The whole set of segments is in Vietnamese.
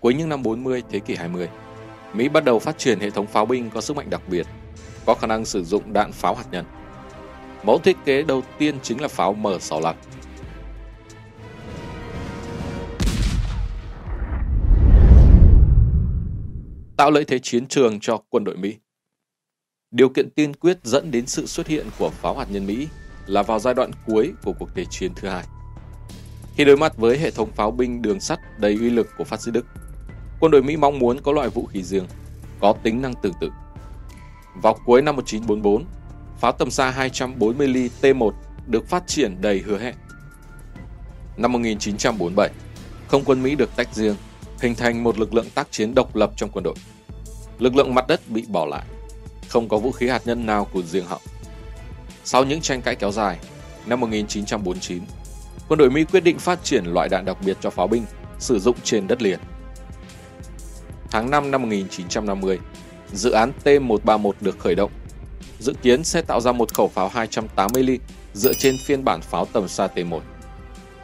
cuối những năm 40 thế kỷ 20, Mỹ bắt đầu phát triển hệ thống pháo binh có sức mạnh đặc biệt, có khả năng sử dụng đạn pháo hạt nhân. Mẫu thiết kế đầu tiên chính là pháo M65. Tạo lợi thế chiến trường cho quân đội Mỹ. Điều kiện tiên quyết dẫn đến sự xuất hiện của pháo hạt nhân Mỹ là vào giai đoạn cuối của cuộc Thế chiến thứ hai. Khi đối mặt với hệ thống pháo binh đường sắt đầy uy lực của phát xít Đức, quân đội Mỹ mong muốn có loại vũ khí riêng, có tính năng tương tự. Vào cuối năm 1944, pháo tầm xa 240 ly T-1 được phát triển đầy hứa hẹn. Năm 1947, không quân Mỹ được tách riêng, hình thành một lực lượng tác chiến độc lập trong quân đội. Lực lượng mặt đất bị bỏ lại, không có vũ khí hạt nhân nào của riêng họ. Sau những tranh cãi kéo dài, năm 1949, quân đội Mỹ quyết định phát triển loại đạn đặc biệt cho pháo binh, sử dụng trên đất liền. Tháng 5 năm 1950, dự án T-131 được khởi động. Dự kiến sẽ tạo ra một khẩu pháo 280 ly dựa trên phiên bản pháo tầm xa T-1.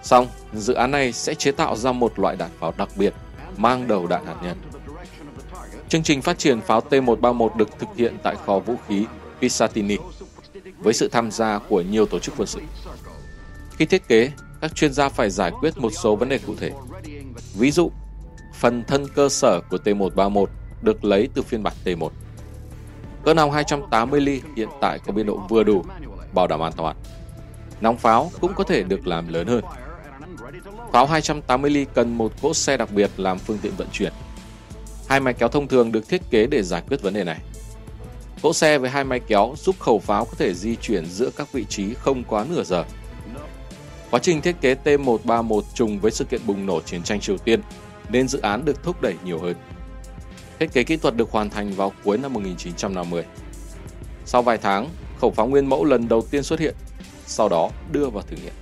Song, dự án này sẽ chế tạo ra một loại đạn pháo đặc biệt, mang đầu đạn hạt nhân. Chương trình phát triển pháo T-131 được thực hiện tại kho vũ khí Pisatini, với sự tham gia của nhiều tổ chức quân sự. Khi thiết kế, các chuyên gia phải giải quyết một số vấn đề cụ thể. Ví dụ, phần thân cơ sở của T-131 được lấy từ phiên bản T-1. Cỡ nòng 280 ly hiện tại có biên độ vừa đủ, bảo đảm an toàn. Nòng pháo cũng có thể được làm lớn hơn. Pháo 280 ly cần một cỗ xe đặc biệt làm phương tiện vận chuyển. Hai máy kéo thông thường được thiết kế để giải quyết vấn đề này. Cỗ xe với hai máy kéo giúp khẩu pháo có thể di chuyển giữa các vị trí không quá nửa giờ. Quá trình thiết kế T-131 trùng với sự kiện bùng nổ chiến tranh Triều Tiên, nên dự án được thúc đẩy nhiều hơn. Thiết kế kỹ thuật được hoàn thành vào cuối năm 1950. Sau vài tháng, khẩu pháo nguyên mẫu lần đầu tiên xuất hiện, sau đó đưa vào thử nghiệm.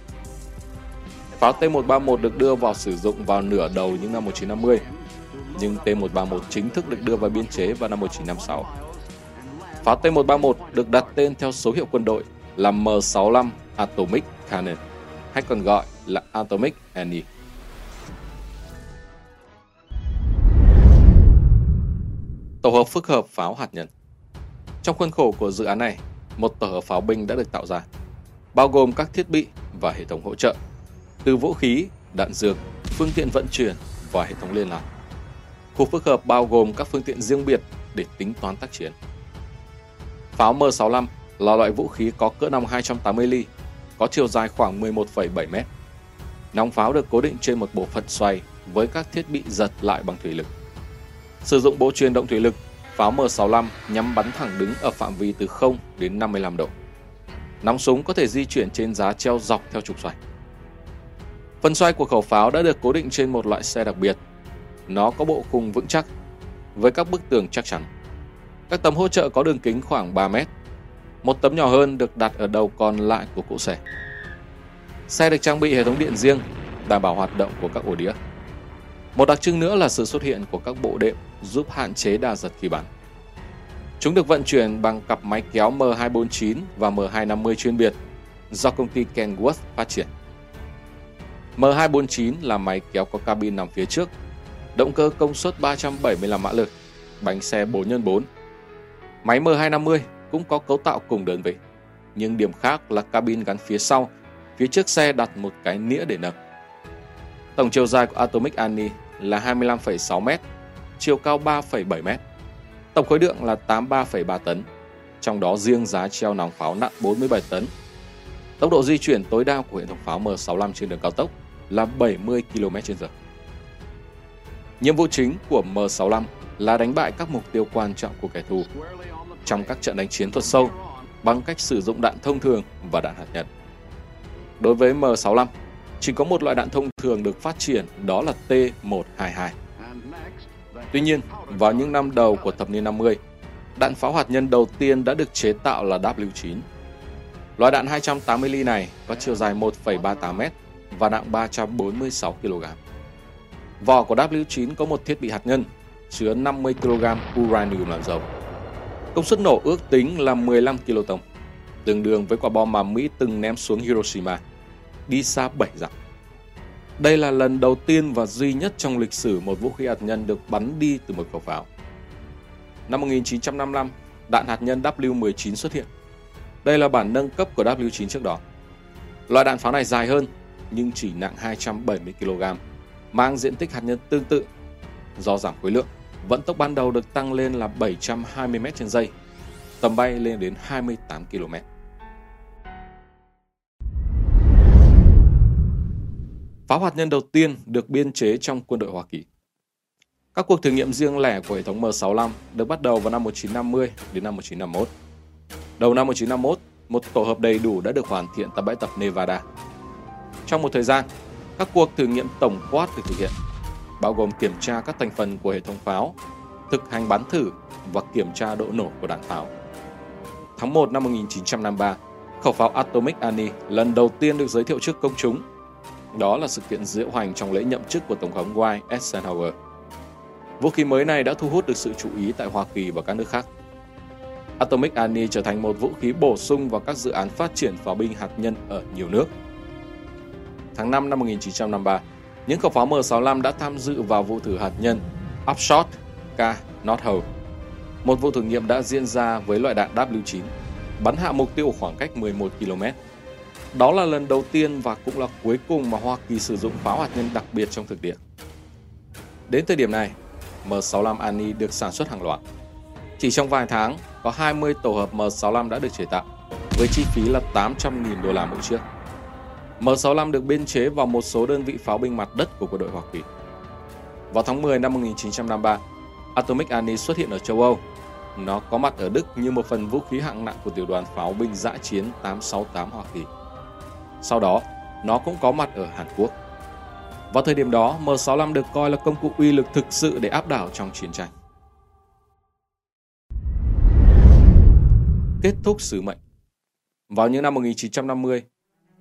Pháo T-131 được đưa vào sử dụng vào nửa đầu những năm 1950, nhưng T-131 chính thức được đưa vào biên chế vào năm 1956. Pháo T-131 được đặt tên theo số hiệu quân đội là M65 Atomic Cannon, hay còn gọi là Atomic Annie. Tổ hợp phức hợp pháo hạt nhân. Trong khuôn khổ của dự án này, một tổ hợp pháo binh đã được tạo ra, bao gồm các thiết bị và hệ thống hỗ trợ, từ vũ khí, đạn dược, phương tiện vận chuyển và hệ thống liên lạc. Khu phức hợp bao gồm các phương tiện riêng biệt để tính toán tác chiến. Pháo M65 là loại vũ khí có cỡ nòng 280 ly, có chiều dài khoảng 11,7 m. Nòng pháo được cố định trên một bộ phận xoay với các thiết bị giật lại bằng thủy lực. Sử dụng bộ truyền động thủy lực, pháo M65 nhắm bắn thẳng đứng ở phạm vi từ 0 đến 55 độ. Nòng súng có thể di chuyển trên giá treo dọc theo trục xoay. Phần xoay của khẩu pháo đã được cố định trên một loại xe đặc biệt. Nó có bộ khung vững chắc, với các bức tường chắc chắn. Các tấm hỗ trợ có đường kính khoảng 3 mét. Một tấm nhỏ hơn được đặt ở đầu còn lại của cỗ xe. Xe được trang bị hệ thống điện riêng, đảm bảo hoạt động của các ổ đĩa. Một đặc trưng nữa là sự xuất hiện của các bộ đệm giúp hạn chế đà giật khi bắn. Chúng được vận chuyển bằng cặp máy kéo M249 và M250 chuyên biệt do công ty Kenworth phát triển. M249 là máy kéo có cabin nằm phía trước, động cơ công suất 375 mã lực, bánh xe 4x4. Máy M250 cũng có cấu tạo cùng đơn vị, nhưng điểm khác là cabin gắn phía sau, phía trước xe đặt một cái nĩa để nâng. Tổng chiều dài của Atomic Annie là 25,6 m, chiều cao 3,7 m, tổng khối lượng là 83,3 tấn, trong đó riêng giá treo nòng pháo nặng 47 tấn. Tốc độ di chuyển tối đa của hệ thống pháo M65 trên đường cao tốc là 70 km/h. Nhiệm vụ chính của M65 là đánh bại các mục tiêu quan trọng của kẻ thù trong các trận đánh chiến thuật sâu bằng cách sử dụng đạn thông thường và đạn hạt nhân. Đối với M65, chỉ có một loại đạn thông thường được phát triển, đó là T-122. Tuy nhiên, vào những năm đầu của thập niên 50, đạn pháo hạt nhân đầu tiên đã được chế tạo là W-9. Loại đạn 280 ly này có chiều dài 1,38 m và nặng 346 kg. Vỏ của W-9 có một thiết bị hạt nhân chứa 50 kg uranium làm dầu. Công suất nổ ước tính là 15 kiloton, tương đương với quả bom mà Mỹ từng ném xuống Hiroshima, đi xa 7 dặm. Đây là lần đầu tiên và duy nhất trong lịch sử một vũ khí hạt nhân được bắn đi từ một khẩu pháo. Năm 1955, đạn hạt nhân W-19 xuất hiện. Đây là bản nâng cấp của W-9 trước đó. Loại đạn pháo này dài hơn nhưng chỉ nặng 270 kg, mang diện tích hạt nhân tương tự. Do giảm khối lượng, vận tốc ban đầu được tăng lên là 720 m/giây, tầm bay lên đến 28 km. Pháo hạt nhân đầu tiên được biên chế trong quân đội Hoa Kỳ. Các cuộc thử nghiệm riêng lẻ của hệ thống M65 được bắt đầu vào năm 1950 đến năm 1951. Đầu năm 1951, một tổ hợp đầy đủ đã được hoàn thiện tại bãi tập Nevada. Trong một thời gian, các cuộc thử nghiệm tổng quát được thực hiện, bao gồm kiểm tra các thành phần của hệ thống pháo, thực hành bắn thử và kiểm tra độ nổ của đạn pháo. Tháng 1 năm 1953, khẩu pháo Atomic Annie lần đầu tiên được giới thiệu trước công chúng. Đó là sự kiện diễu hành trong lễ nhậm chức của Tổng thống Dwight Eisenhower. Vũ khí mới này đã thu hút được sự chú ý tại Hoa Kỳ và các nước khác. Atomic Annie trở thành một vũ khí bổ sung vào các dự án phát triển pháo binh hạt nhân ở nhiều nước. Tháng 5 năm 1953, những khẩu pháo M65 đã tham dự vào vụ thử hạt nhân Upshot Knothole. Một vụ thử nghiệm đã diễn ra với loại đạn W-9, bắn hạ mục tiêu khoảng cách 11 km. Đó là lần đầu tiên và cũng là cuối cùng mà Hoa Kỳ sử dụng pháo hạt nhân đặc biệt trong thực địa. Đến thời điểm này, M65 Annie được sản xuất hàng loạt. Chỉ trong vài tháng, có 20 tổ hợp M65 đã được chế tạo, với chi phí là $800.000 mỗi chiếc. M65 được biên chế vào một số đơn vị pháo binh mặt đất của quân đội Hoa Kỳ. Vào tháng 10 năm 1953, Atomic Annie xuất hiện ở châu Âu. Nó có mặt ở Đức như một phần vũ khí hạng nặng của tiểu đoàn pháo binh dã chiến 868 Hoa Kỳ. Sau đó, nó cũng có mặt ở Hàn Quốc. Vào thời điểm đó, M65 được coi là công cụ uy lực thực sự để áp đảo trong chiến tranh. Kết thúc sứ mệnh. Vào những năm 1950,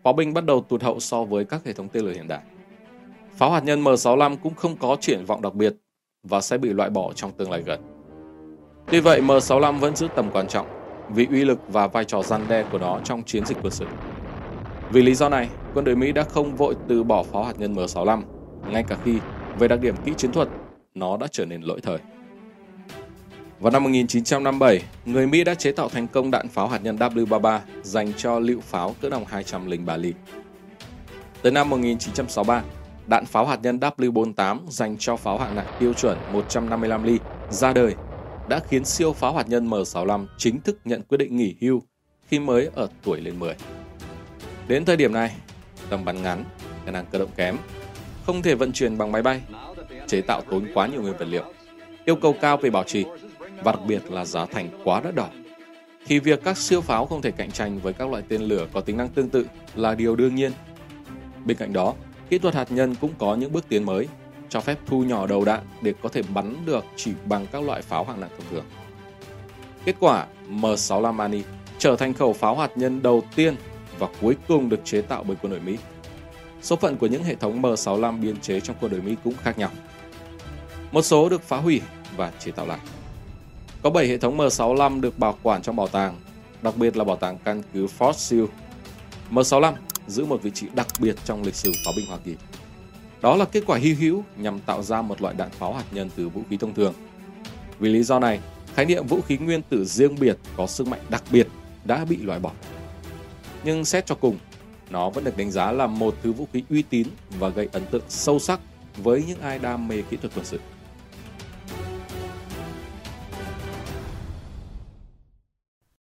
pháo binh bắt đầu tụt hậu so với các hệ thống tên lửa hiện đại. Pháo hạt nhân M65 cũng không có triển vọng đặc biệt và sẽ bị loại bỏ trong tương lai gần. Tuy vậy, M65 vẫn giữ tầm quan trọng vì uy lực và vai trò răn đe của nó trong chiến dịch quân sự. Vì lý do này, quân đội Mỹ đã không vội từ bỏ pháo hạt nhân M65, ngay cả khi, về đặc điểm kỹ chiến thuật, nó đã trở nên lỗi thời. Vào năm 1957, người Mỹ đã chế tạo thành công đạn pháo hạt nhân W-33 dành cho lựu pháo cỡ nòng 203 ly. Tới năm 1963, đạn pháo hạt nhân W-48 dành cho pháo hạng nặng tiêu chuẩn 155 ly ra đời đã khiến siêu pháo hạt nhân M65 chính thức nhận quyết định nghỉ hưu khi mới ở tuổi lên 10. Đến thời điểm này, tầm bắn ngắn, khả năng cơ động kém, không thể vận chuyển bằng máy bay, chế tạo tốn quá nhiều nguyên vật liệu, yêu cầu cao về bảo trì và đặc biệt là giá thành quá đắt đỏ. Thì việc các siêu pháo không thể cạnh tranh với các loại tên lửa có tính năng tương tự là điều đương nhiên. Bên cạnh đó, kỹ thuật hạt nhân cũng có những bước tiến mới, cho phép thu nhỏ đầu đạn để có thể bắn được chỉ bằng các loại pháo hạng nặng thông thường. Kết quả, M65 Annie trở thành khẩu pháo hạt nhân đầu tiên và cuối cùng được chế tạo bởi quân đội Mỹ. Số phận của những hệ thống M65 biên chế trong quân đội Mỹ cũng khác nhau. Một số được phá hủy và chế tạo lại. Có 7 hệ thống M65 được bảo quản trong bảo tàng, đặc biệt là bảo tàng căn cứ Fort Sill. M65 giữ một vị trí đặc biệt trong lịch sử pháo binh Hoa Kỳ. Đó là kết quả hy hữu nhằm tạo ra một loại đạn pháo hạt nhân từ vũ khí thông thường. Vì lý do này, khái niệm vũ khí nguyên tử riêng biệt có sức mạnh đặc biệt đã bị loại bỏ. Nhưng xét cho cùng, nó vẫn được đánh giá là một thứ vũ khí uy tín và gây ấn tượng sâu sắc với những ai đam mê kỹ thuật quân sự.